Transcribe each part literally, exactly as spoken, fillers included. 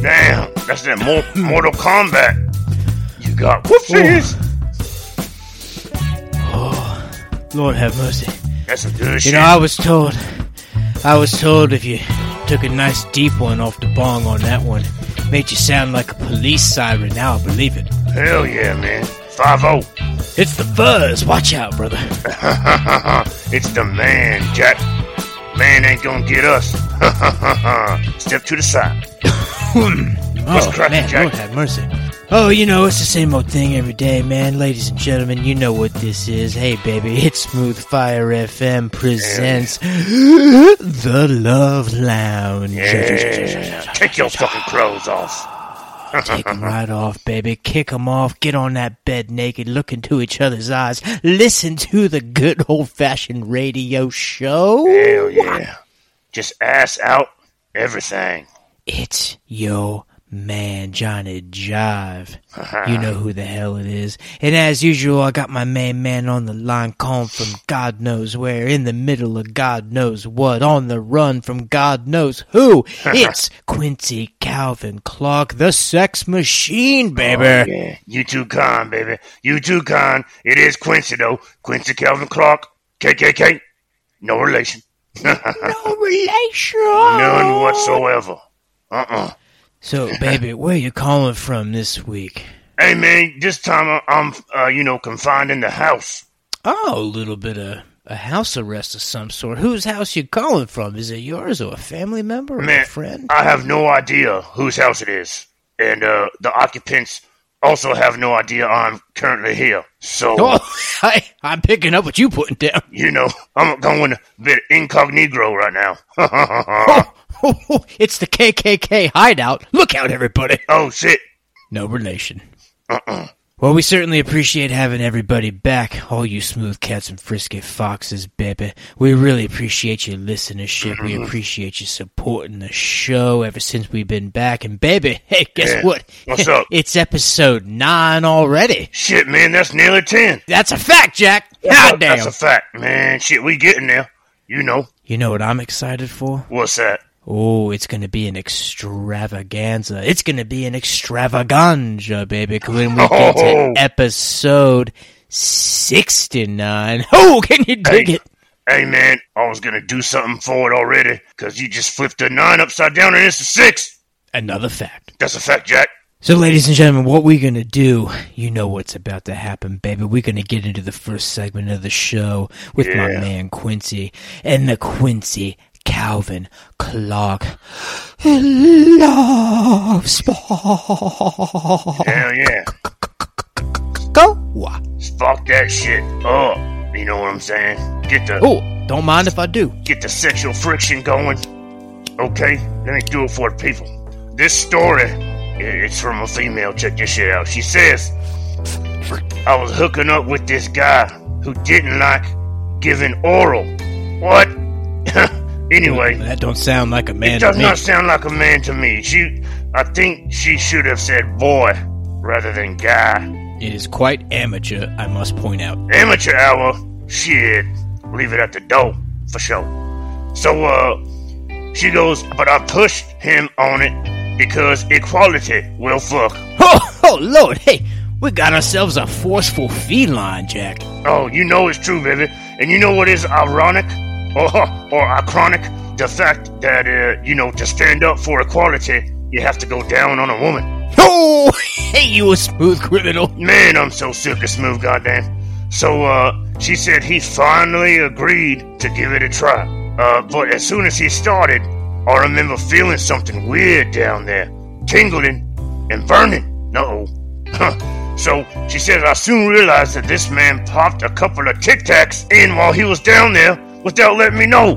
Damn, that's that Mortal Kombat. You got whoopsies. Oh, Lord have mercy. That's a good shit. You know, I was told, I was told if you took a nice deep one off the bong on that one, made you sound like a police siren. Now I believe it. Hell yeah, man. five oh. It's the fuzz. Watch out, brother. It's the man, Jack. Man ain't gonna get us. Step to the side. What's oh, cracking, man, Jack? Lord have mercy. Oh, you know, it's the same old thing every day, man. Ladies and gentlemen, you know what this is. Hey, baby, it's Smooth Fire F M presents yeah. The Love Lounge. Yeah. Take your fucking clothes off. Take them right off, baby. Kick them off. Get on that bed naked. Look into each other's eyes. Listen to the good old-fashioned radio show. Hell yeah. Just ass out everything. It's your man, Johnny Jive. You know who the hell it is. And as usual, I got my main man on the line, calling from God knows where, in the middle of God knows what, on the run from God knows who. It's Quincy Calvin Clark, the sex machine, baby. Oh, yeah. You too con, baby. You too con. It is Quincy, though. Quincy Calvin Clark, K K K. No relation. No relation. None whatsoever. Uh-uh. So, baby, where you calling from this week? Hey, man, this time I'm, uh, you know, confined in the house. Oh, a little bit of a house arrest of some sort. Whose house you calling from? Is it yours or a family member or man, a friend? I have no idea whose house it is. And uh, the occupants also have no idea I'm currently here. So, oh, I, I'm picking up what you putting down. You know, I'm going a bit incognito right now. Oh. It's the K K K hideout. Look out, everybody. Oh, shit. No relation. Uh-uh. Well, we certainly appreciate having everybody back, all you smooth cats and frisky foxes, baby. We really appreciate your listenership. Mm-hmm. We appreciate you supporting the show ever since we've been back. And, baby, hey, guess yeah. what? What's up? It's episode nine already. Shit, man, that's nearly ten. That's a fact, Jack. God damn. That's a fact, man. Shit, we getting there. You know. You know what I'm excited for? What's that? Oh, it's going to be an extravaganza. It's going to be an extravaganza, baby, when we get to episode sixty-nine. Oh, can you dig hey, it? Hey, man, I was going to do something for it already, because you just flipped the nine upside down and it's a six. Another fact. That's a fact, Jack. So, ladies and gentlemen, what we're going to do, you know what's about to happen, baby. We're going to get into the first segment of the show with yeah. my man Quincy and the Quincy Calvin Clark Love Spark. Hell yeah. Go. Spark that shit up. You know what I'm saying? Get the... Oh, don't mind if I do. Get the sexual friction going. Okay? Let me do it for the people. This story, it's from a female. Check this shit out. She says, I was hooking up with this guy who didn't like giving oral. What? Anyway, that don't sound like a man. It does to me. Not sound like a man to me. She, I think she should have said boy rather than guy. It is quite amateur, I must point out. Amateur hour, shit. Leave it at the door for sure. So, uh, she goes, but I pushed him on it because equality will fuck. Oh, oh Lord, hey, we got ourselves a forceful feline, Jack. Oh, you know it's true, baby, and you know what is ironic? Or, or ironic, the fact that, uh, you know, to stand up for equality, you have to go down on a woman. Oh, hey, you a smooth criminal. Man, I'm so super smooth, goddamn. So, uh, she said he finally agreed to give it a try. Uh, but as soon as he started, I remember feeling something weird down there, tingling and burning. Uh-oh. Huh. So, she said, I soon realized that this man popped a couple of Tic Tacs in while he was down there. Without letting me know.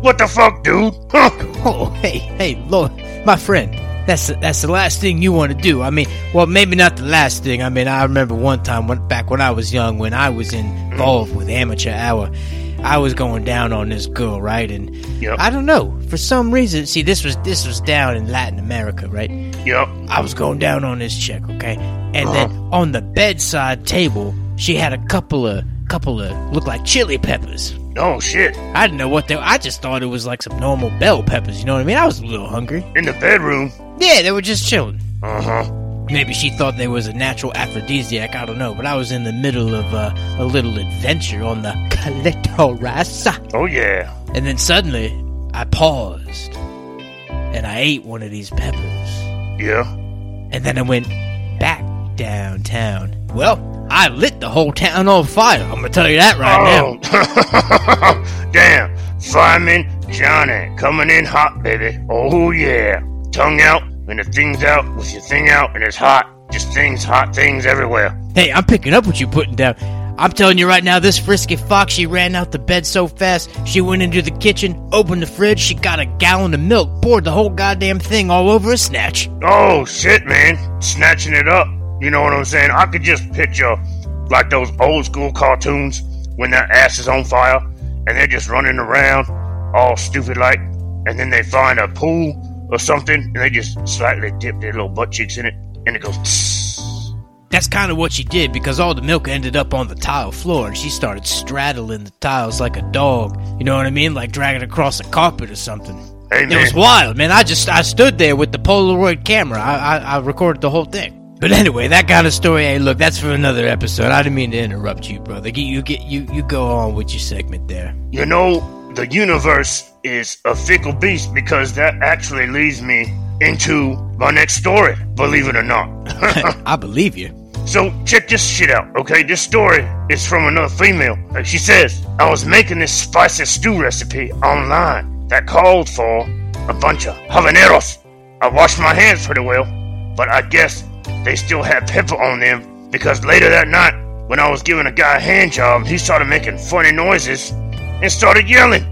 What the fuck, dude? Huh? Oh, hey, hey, Lord, my friend. That's the, that's the last thing you want to do. I mean, well, maybe not the last thing. I mean, I remember one time when, back when I was young, when I was involved with Amateur Hour, I was going down on this girl, right? And yep. I don't know, for some reason, see, this was this was down in Latin America, right? Yep. I was going down on this chick, okay? And uh-huh. then on the bedside table, she had a couple of couple of looked like chili peppers. Oh, shit. I didn't know what they were. I just thought it was like some normal bell peppers, you know what I mean? I was a little hungry. In the bedroom? Yeah, they were just chilling. Uh-huh. Maybe she thought they was a natural aphrodisiac, I don't know, but I was in the middle of uh, a little adventure on the clitoris. Oh, yeah. And then suddenly, I paused, and I ate one of these peppers. Yeah. And then I went back downtown. Well, I lit the whole town on fire. I'm gonna tell you that right oh. now. Damn. Fireman Johnny coming in hot, baby. Oh, yeah. Tongue out and the thing's out with your thing out and it's hot. Just things, hot things everywhere. Hey, I'm picking up what you're putting down. I'm telling you right now, this frisky fox, she ran out the bed so fast, she went into the kitchen, opened the fridge, she got a gallon of milk, poured the whole goddamn thing all over a snatch. Oh, shit, man. Snatching it up. You know what I'm saying? I could just picture like those old school cartoons when their ass is on fire and they're just running around all stupid like, and then they find a pool or something and they just slightly dip their little butt cheeks in it and it goes tss. That's kind of what she did, because all the milk ended up on the tile floor and she started straddling the tiles like a dog. You know what I mean? Like dragging across a carpet or something. Hey, it was wild, man. I just I stood there with the Polaroid camera. I, I, I recorded the whole thing. But anyway, that kind of story, hey, look, that's for another episode. I didn't mean to interrupt you, brother. You get you, you go on with your segment there. You know, the universe is a fickle beast, because that actually leads me into my next story, believe it or not. I believe you. So check this shit out, okay? This story is from another female. She says, I was making this spicy stew recipe online that called for a bunch of habaneros. I washed my hands pretty well, but I guess they still had pepper on them, because later that night, when I was giving a guy a hand job, he started making funny noises and started yelling,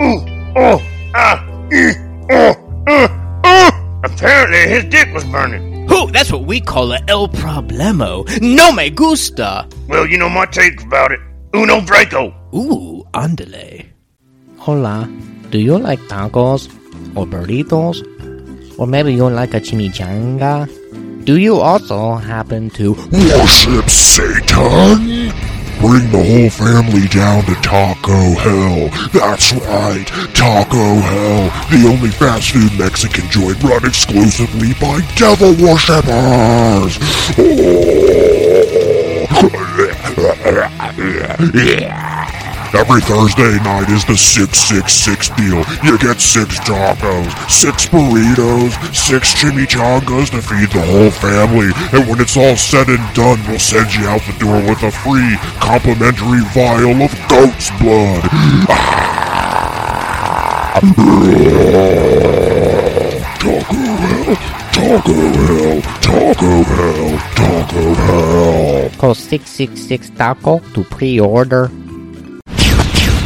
ooh, oh, ah, ee, oh, uh, uh. Apparently, his dick was burning. Who? That's what we call a el problema. No me gusta. Well, you know my take about it. Uno breako. Ooh, andale. Hola, do you like tacos or burritos? Or maybe you like a chimichanga? Do you also happen to worship Satan? Bring the whole family down to Taco Hell. That's right, Taco Hell, the only fast food Mexican joint run exclusively by devil worshippers. Oh. Every Thursday night is the six six six deal. You get six tacos, six burritos, six chimichangas to feed the whole family. And when it's all said and done, we'll send you out the door with a free complimentary vial of goat's blood. Taco Hell. Taco Hell, Taco Hell, Taco Hell. Call six six six Taco to pre-order.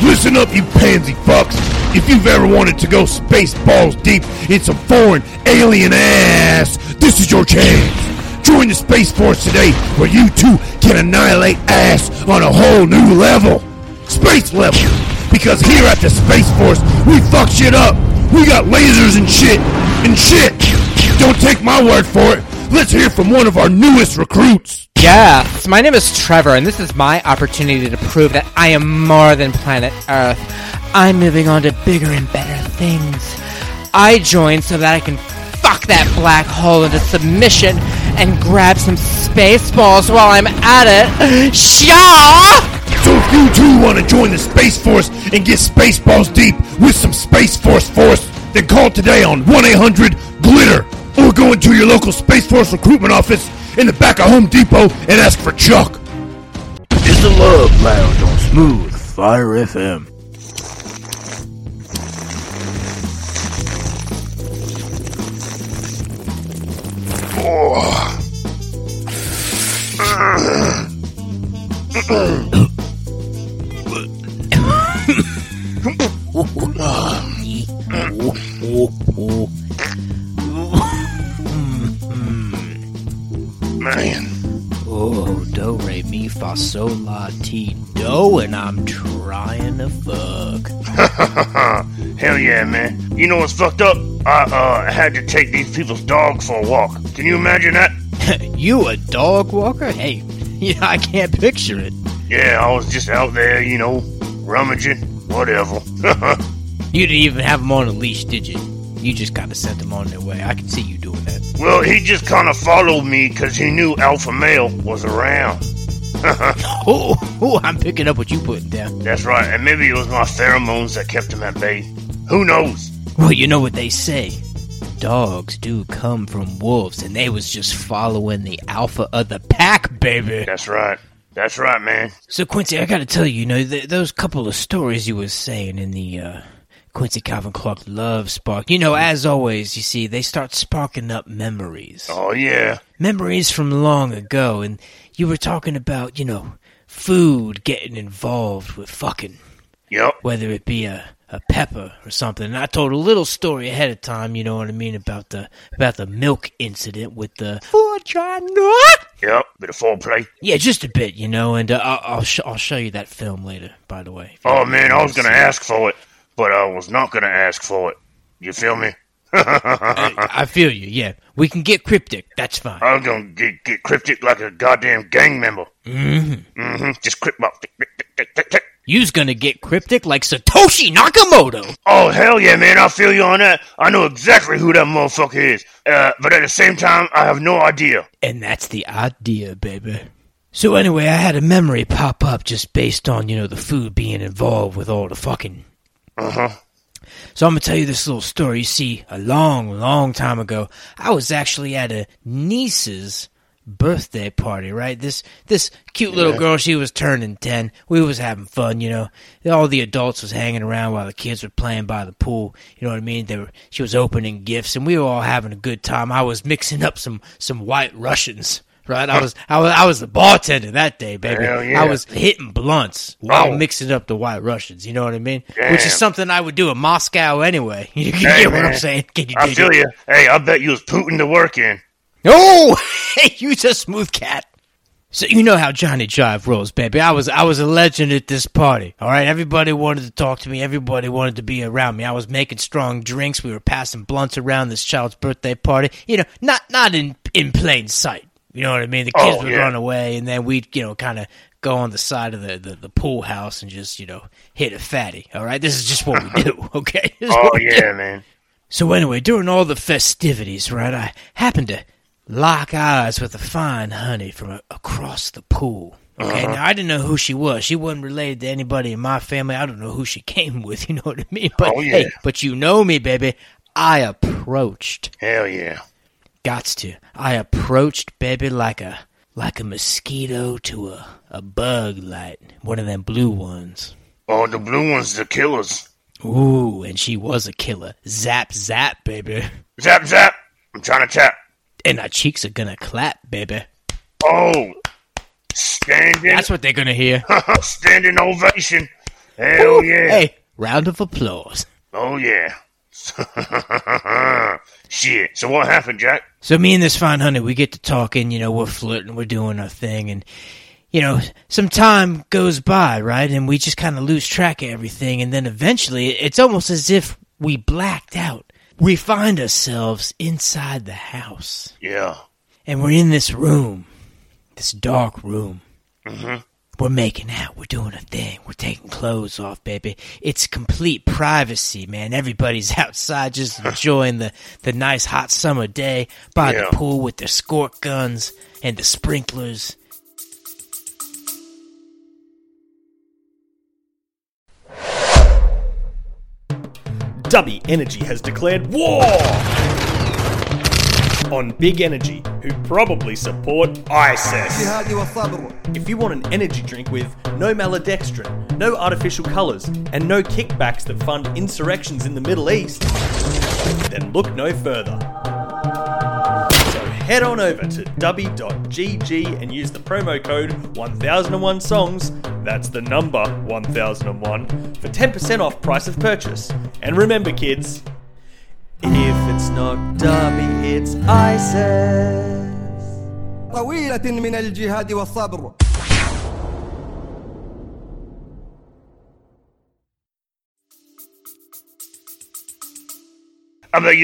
Listen up, you pansy fucks. If you've ever wanted to go space balls deep in some foreign alien ass, this is your chance. Join the Space Force today, where you too can annihilate ass on a whole new level. Space level. Because here at the Space Force, we fuck shit up. We got lasers and shit. And shit. Don't take my word for it. Let's hear from one of our newest recruits. Yes, my name is Trevor, and this is my opportunity to prove that I am more than planet Earth. I'm moving on to bigger and better things. I joined so that I can fuck that black hole into submission and grab some space balls while I'm at it. Shaw! So if you too want to join the Space Force and get space balls deep with some Space Force force, then call today on one eight hundred glitter. Or go into your local Space Force recruitment office in the back of Home Depot and ask for Chuck. It's the Love Lounge on Smooth Fire F M. Oh. Man. Oh, do, re, mi, fa, sol, la, ti, do, and I'm trying to fuck. Hell yeah, man. You know what's fucked up? I, uh, had to take these people's dog for a walk. Can you imagine that? You a dog walker? Hey, yeah, I can't picture it. Yeah, I was just out there, you know, rummaging. whatever. You didn't even have him on a leash, did you? You just kind of sent them on their way. I can see you doing that. Well, he just kind of followed me because he knew alpha male was around. oh, oh, I'm picking up what you put down. That's right, and maybe it was my pheromones that kept him at bay. Who knows? Well, you know what they say. Dogs do come from wolves, and they was just following the alpha of the pack, baby. That's right. That's right, man. So, Quincy, I got to tell you, you know, th- those couple of stories you were saying in the uh, Quincy Calvin Clark Love Spark, you know, as always, you see, they start sparking up memories. Oh, yeah. Memories from long ago, and you were talking about, you know, food getting involved with fucking. Yep. Whether it be a... a pepper or something, and I told a little story ahead of time, you know what I mean, about the about the milk incident with the four china. Yep, bit of foreplay. Yeah, just a bit, you know, and uh, I'll I'll, sh- I'll show you that film later, by the way. Oh man, I was gonna ask for it, but I was not gonna ask for it. You feel me? I, I feel you. Yeah, we can get cryptic. That's fine. I'm gonna get, get cryptic like a goddamn gang member. Mm-hmm. Mm-hmm. Just cryptic. You's gonna get cryptic like Satoshi Nakamoto. Oh, hell yeah, man. I feel you on that. I know exactly who that motherfucker is. Uh, but at the same time, I have no idea. And that's the idea, baby. So anyway, I had a memory pop up just based on, you know, the food being involved with all the fucking... Uh-huh. So I'm gonna tell you this little story. You see, a long, long time ago, I was actually at a niece's birthday party, right? This this cute little yeah. girl, she was turning ten. We was having fun, you know. All the adults was hanging around while the kids were playing by the pool. You know what I mean? They were she was opening gifts, and we were all having a good time. I was mixing up some some white Russians, right? I was I was I was the bartender that day, baby. Yeah. I was hitting blunts while oh. mixing up the white Russians. You know what I mean? Damn. Which is something I would do in Moscow anyway. You can hey, get man. What I'm saying? Can you I feel it? You. Hey, I bet you was putting the work in. Oh, hey, you just smooth cat. So you know how Johnny Jive rolls, baby. I was I was a legend at this party, all right? Everybody wanted to talk to me. Everybody wanted to be around me. I was making strong drinks. We were passing blunts around this child's birthday party. You know, not not in, in plain sight. You know what I mean? The kids oh, would yeah. run away, and then we'd, you know, kind of go on the side of the, the, the pool house and just, you know, hit a fatty, all right? This is just what we do, okay? This is oh, what we yeah, do. Man. So anyway, during all the festivities, right, I happened to... lock eyes with a fine honey from a- across the pool. Okay, uh-huh. Now I didn't know who she was. She wasn't related to anybody in my family. I don't know who she came with, you know what I mean? But oh, yeah. hey, but you know me, baby. I approached. Hell yeah. Gots to. I approached, baby, like a like a mosquito to a, a bug light. One of them blue ones. Oh, the blue ones, the killers. Ooh, and she was a killer. Zap, zap, baby. Zap, zap. I'm trying to tap. And our cheeks are gonna clap, baby. Oh, standing. That's what they're gonna hear. Standing ovation. Hell Ooh, yeah. Hey, round of applause. Oh, yeah. Shit. So what happened, Jack? So me and this fine honey, we get to talking, you know, we're flirting, we're doing our thing, and, you know, some time goes by, right? And we just kind of lose track of everything, and then eventually, it's almost as if we blacked out. We find ourselves inside the house. Yeah. And we're in this room, this dark room. Mm-hmm. We're making out. We're doing a thing. We're taking clothes off, baby. It's complete privacy, man. Everybody's outside just enjoying the, the nice hot summer day by yeah. the pool with their squirt guns and the sprinklers. Dubby Energy has declared war on Big Energy, who probably support ISIS. If you want an energy drink with no maltodextrin, no artificial colours, and no kickbacks that fund insurrections in the Middle East, then look no further. So head on over to dubby dot g g and use the promo code one thousand one songs, that's the number one thousand one, for ten percent off price of purchase. And remember, kids, if it's not Dubby, it's ISIS. I bet you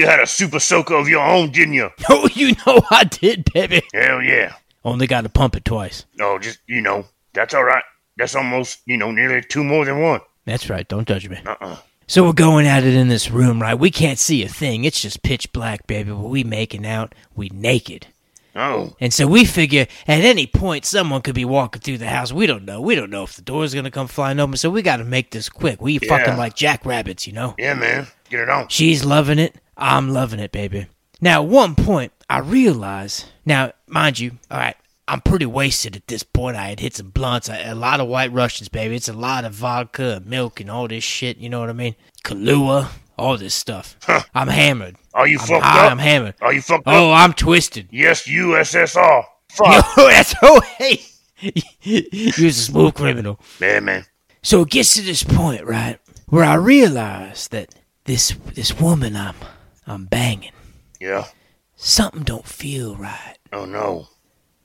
had a super soaker of your own, didn't you? Oh, you know I did, baby. Hell yeah. Only got to pump it twice. No, just, you know, that's all right. That's almost, you know, nearly two more than one. That's right. Don't judge me. Uh-uh. So we're going at it in this room, right? We can't see a thing. It's just pitch black, baby. But we making out. We naked. Oh. And so we figure at any point someone could be walking through the house. We don't know. We don't know if the door's going to come flying open. So we got to make this quick. We yeah. fucking like jackrabbits, you know? Yeah, man. Get it on. She's loving it. I'm loving it, baby. Now, at one point, I realize... Now, mind you, all right, I'm pretty wasted at this point. I had hit some blunts, a lot of White Russians, baby. It's a lot of vodka and milk and all this shit, you know what I mean? Kahlua, all this stuff. Huh. I'm hammered. Are you I'm fucked high, up? I'm hammered. Are you fucked up? Oh, I'm twisted. Yes, U S S R. Fuck. Yo, that's oh, hey. You're a smooth criminal. Man, man. So it gets to this point, right, where I realize that this this woman I'm I'm banging. Yeah. Something don't feel right. Oh, no.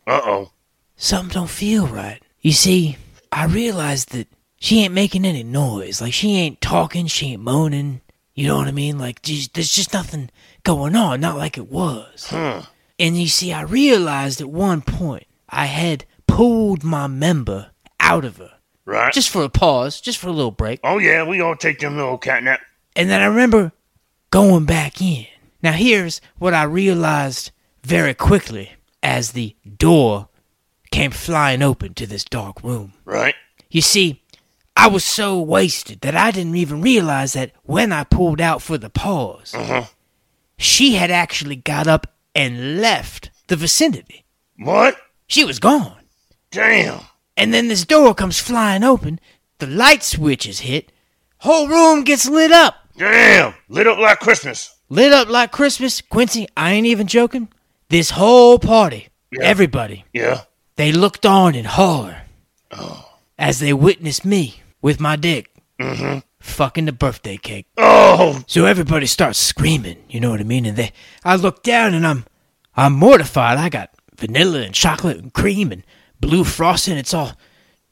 Uh-oh. Something don't feel right. You see, I realized that she ain't making any noise. Like, she ain't talking, she ain't moaning. You know what I mean? Like, geez, there's just nothing going on, not like it was. Huh. And you see, I realized at one point I had pulled my member out of her. Right. Just for a pause, just for a little break. Oh, yeah, we all take them little catnap. And then I remember going back in. Now, here's what I realized very quickly. As the door came flying open to this dark room. Right. You see, I was so wasted that I didn't even realize that when I pulled out for the pause, uh-huh. she had actually got up and left the vicinity. What? She was gone. Damn. And then this door comes flying open, the light switch is hit, whole room gets lit up. Damn. Lit up like Christmas. Lit up like Christmas. Quincy, I ain't even joking. This whole party, yeah. everybody, yeah, they looked on in horror oh. as they witnessed me with my dick mm-hmm. fucking the birthday cake. Oh! So everybody starts screaming, you know what I mean? And they, I look down and I'm, I'm mortified. I got vanilla and chocolate and cream and blue frosting. It's all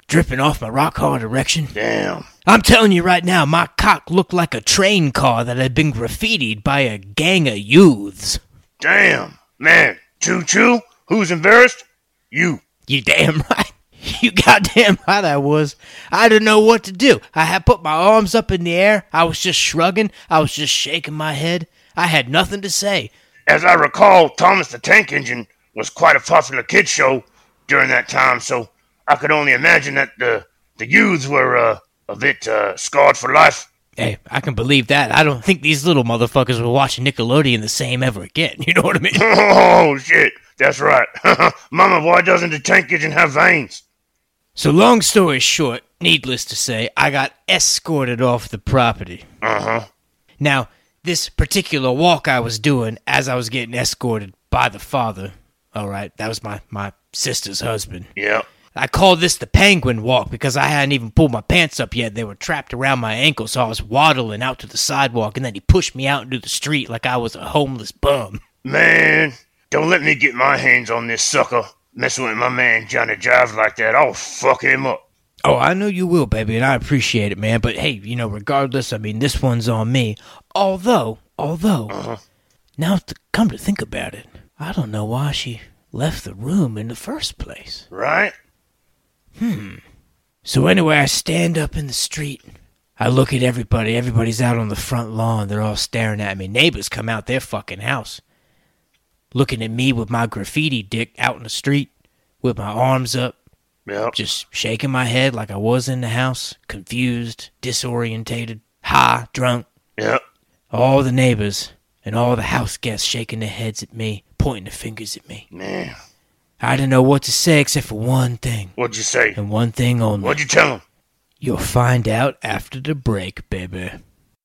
dripping off my rock hard erection. Damn! I'm telling you right now, my cock looked like a train car that had been graffitied by a gang of youths. Damn! Man, choo-choo, who's embarrassed? You. You damn right. You goddamn right I was. I didn't know what to do. I had put my arms up in the air. I was just shrugging. I was just shaking my head. I had nothing to say. As I recall, Thomas the Tank Engine was quite a popular kid show during that time, so I could only imagine that the, the youths were uh, a bit uh, scarred for life. Hey, I can believe that. I don't think these little motherfuckers were watching Nickelodeon the same ever again. You know what I mean? Oh, shit. That's right. Mama, why doesn't the tank engine have veins? So long story short, needless to say, I got escorted off the property. Uh-huh. Now, this particular walk I was doing as I was getting escorted by the father, all right, that was my, my sister's husband. Yeah. I call this the penguin walk because I hadn't even pulled my pants up yet. They were trapped around my ankles, so I was waddling out to the sidewalk, and then he pushed me out into the street like I was a homeless bum. Man, don't let me get my hands on this sucker. Messing with my man Johnny Jive like that, I'll fuck him up. Oh, I know you will, baby, and I appreciate it, man. But hey, you know, regardless, I mean, this one's on me. Although, although, uh-huh. now to come to think about it, I don't know why she left the room in the first place. Right? Hmm. So anyway, I stand up in the street. I look at everybody. Everybody's out on the front lawn. They're all staring at me. Neighbors come out their fucking house. Looking at me with my graffiti dick out in the street with my arms up. Yep. Just shaking my head like I was in the house. Confused, disorientated, high, drunk. Yep. All the neighbors and all the house guests shaking their heads at me, pointing their fingers at me. Man. I didn't know what to say except for one thing. What'd you say? And one thing only. What'd you tell him? You'll find out after the break, baby.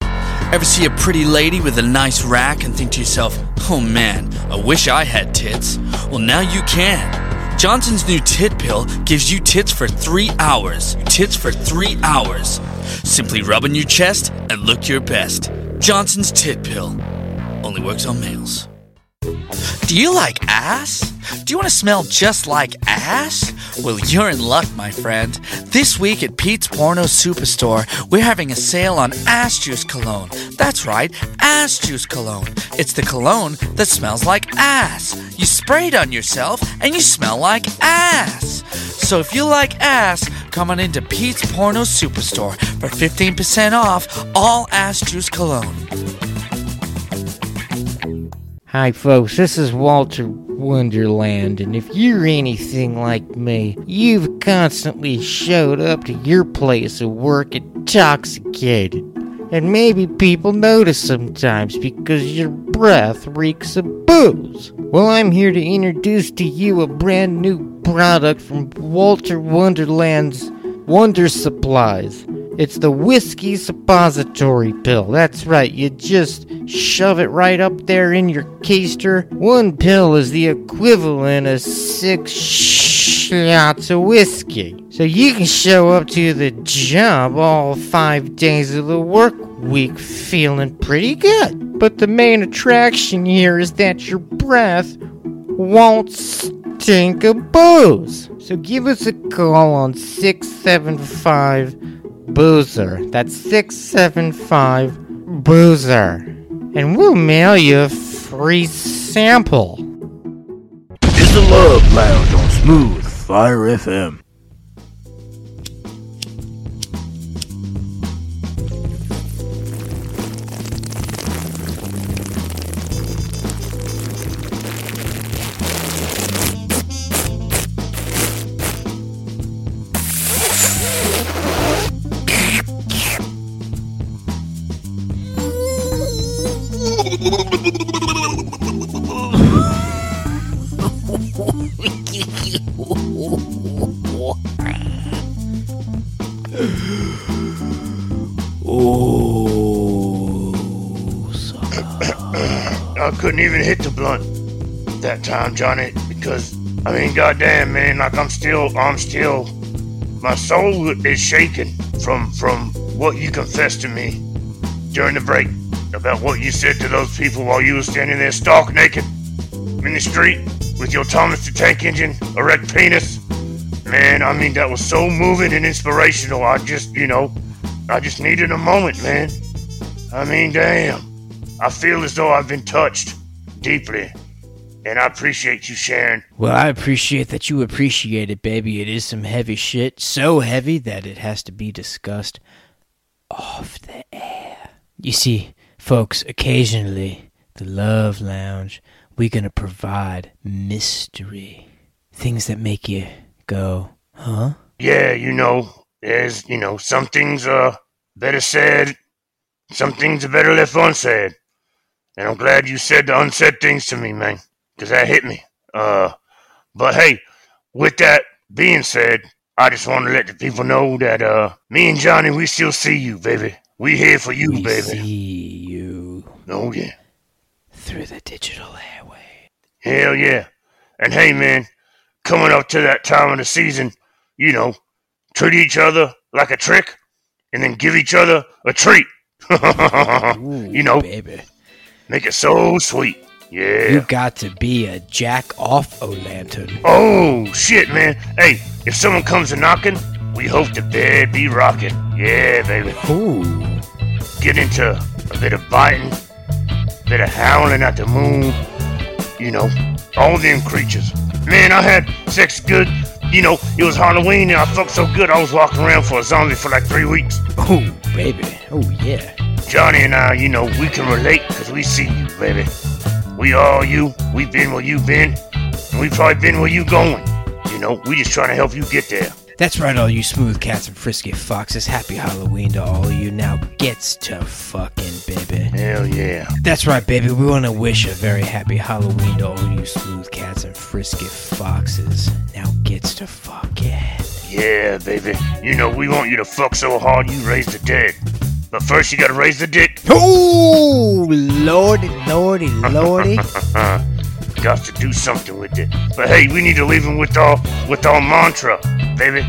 Ever see a pretty lady with a nice rack and think to yourself, oh man, I wish I had tits? Well, now you can. Johnson's new tit pill gives you tits for three hours. Tits for three hours. Simply rub on your chest and look your best. Johnson's tit pill. Only works on males. Do you like ass? Do you want to smell just like ass? Well, you're in luck, my friend. This week at Pete's Porno Superstore, we're having a sale on ass juice cologne. That's right, ass juice cologne. It's the cologne that smells like ass. You spray it on yourself, and you smell like ass. So if you like ass, come on into Pete's Porno Superstore for fifteen percent off all Ass Juice Cologne. Hi folks, this is Walter Wonderland, and if you're anything like me, you've constantly showed up to your place of work intoxicated. And maybe people notice sometimes because your breath reeks of booze. Well, I'm here to introduce to you a brand new product from Walter Wonderland's Wonder Supplies. It's the whiskey suppository pill. That's right, you just shove it right up there in your keister. One pill is the equivalent of six shots of whiskey. So you can show up to the job all five days of the work week feeling pretty good. But the main attraction here is that your breath won't stink of booze. So give us a call on six seven five boozer. That's six seven five boozer. And we'll mail you a free sample. It's the Love Lounge on Smooth Fire F M. Couldn't even hit the blunt that time, Johnny, because I mean, goddamn, man, like I'm still, I'm still, my soul is shaking from from what you confessed to me during the break about what you said to those people while you were standing there stark naked in the street with your Thomas the Tank Engine erect penis. Man, I mean, that was so moving and inspirational. I just, you know, I just needed a moment, man. I mean, damn. I feel as though I've been touched deeply, and I appreciate you sharing. Well, I appreciate that you appreciate it, baby. It is some heavy shit, so heavy that it has to be discussed off the air. You see, folks, occasionally, the Love Lounge, we're going to provide mystery. Things that make you go, huh? Yeah, you know, there's, you know, some things are better said, some things are better left unsaid. And I'm glad you said the unsaid things to me, man, because that hit me. Uh, but hey, with that being said, I just want to let the people know that uh, me and Johnny, we still see you, baby. We here for you, we baby. We see you. Oh, yeah. Through the digital airway. Hell, yeah. And hey, man, coming up to that time of the season, you know, treat each other like a trick and then give each other a treat. Ooh, you know, baby. Make it so sweet. Yeah. You got to be a jack-off-o-lantern. Oh, shit, man. Hey, if someone comes a-knocking, we hope the bed be rocking. Yeah, baby. Ooh. Get into a bit of biting, a bit of howling at the moon. You know, all them creatures. Man, I had sex good. You know, it was Halloween and I fucked so good I was walking around for a zombie for like three weeks. Oh, baby. Oh, yeah. Johnny and I, you know, we can relate because we see you, baby. We all you. We've been where you've been. And we've probably been where you going. You know, we just trying to help you get there. That's right, all you smooth cats and frisky foxes. Happy Halloween to all of you. Now gets to fucking, baby. Hell yeah. That's right, baby. We want to wish a very happy Halloween to all you smooth cats and frisky foxes. Now gets to fucking. Yeah, baby. You know, we want you to fuck so hard you raise the dead. But first, you gotta raise the dick. Oh, lordy, lordy, lordy. Got to do something with it. But hey, we need to leave them with our, with our mantra, baby.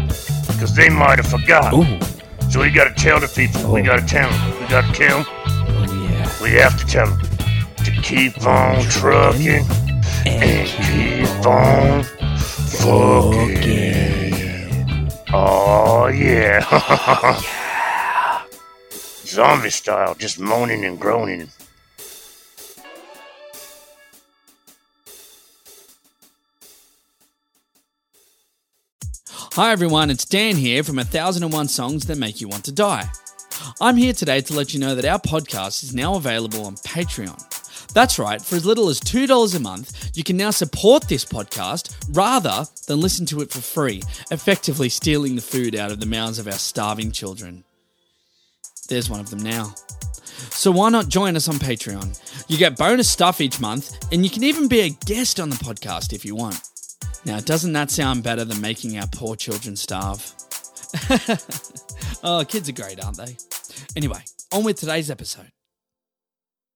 Because they might have forgot. Ooh. So we gotta tell the people. Oh. We gotta tell them. We gotta tell them. Oh, yeah. We have to tell them to keep on trucking and, and keep, keep on, on fucking. fucking. Oh, yeah. Oh, yeah. Zombie style, just moaning and groaning. Hi everyone, it's Dan here from A Thousand and One Songs That Make You Want to Die. I'm here today to let you know that our podcast is now available on Patreon. That's right, for as little as two dollars a month, you can now support this podcast rather than listen to it for free, effectively stealing the food out of the mouths of our starving children. There's one of them now. So why not join us on Patreon? You get bonus stuff each month, and you can even be a guest on the podcast if you want. Now, doesn't that sound better than making our poor children starve? Oh, kids are great, aren't they? Anyway, on with today's episode.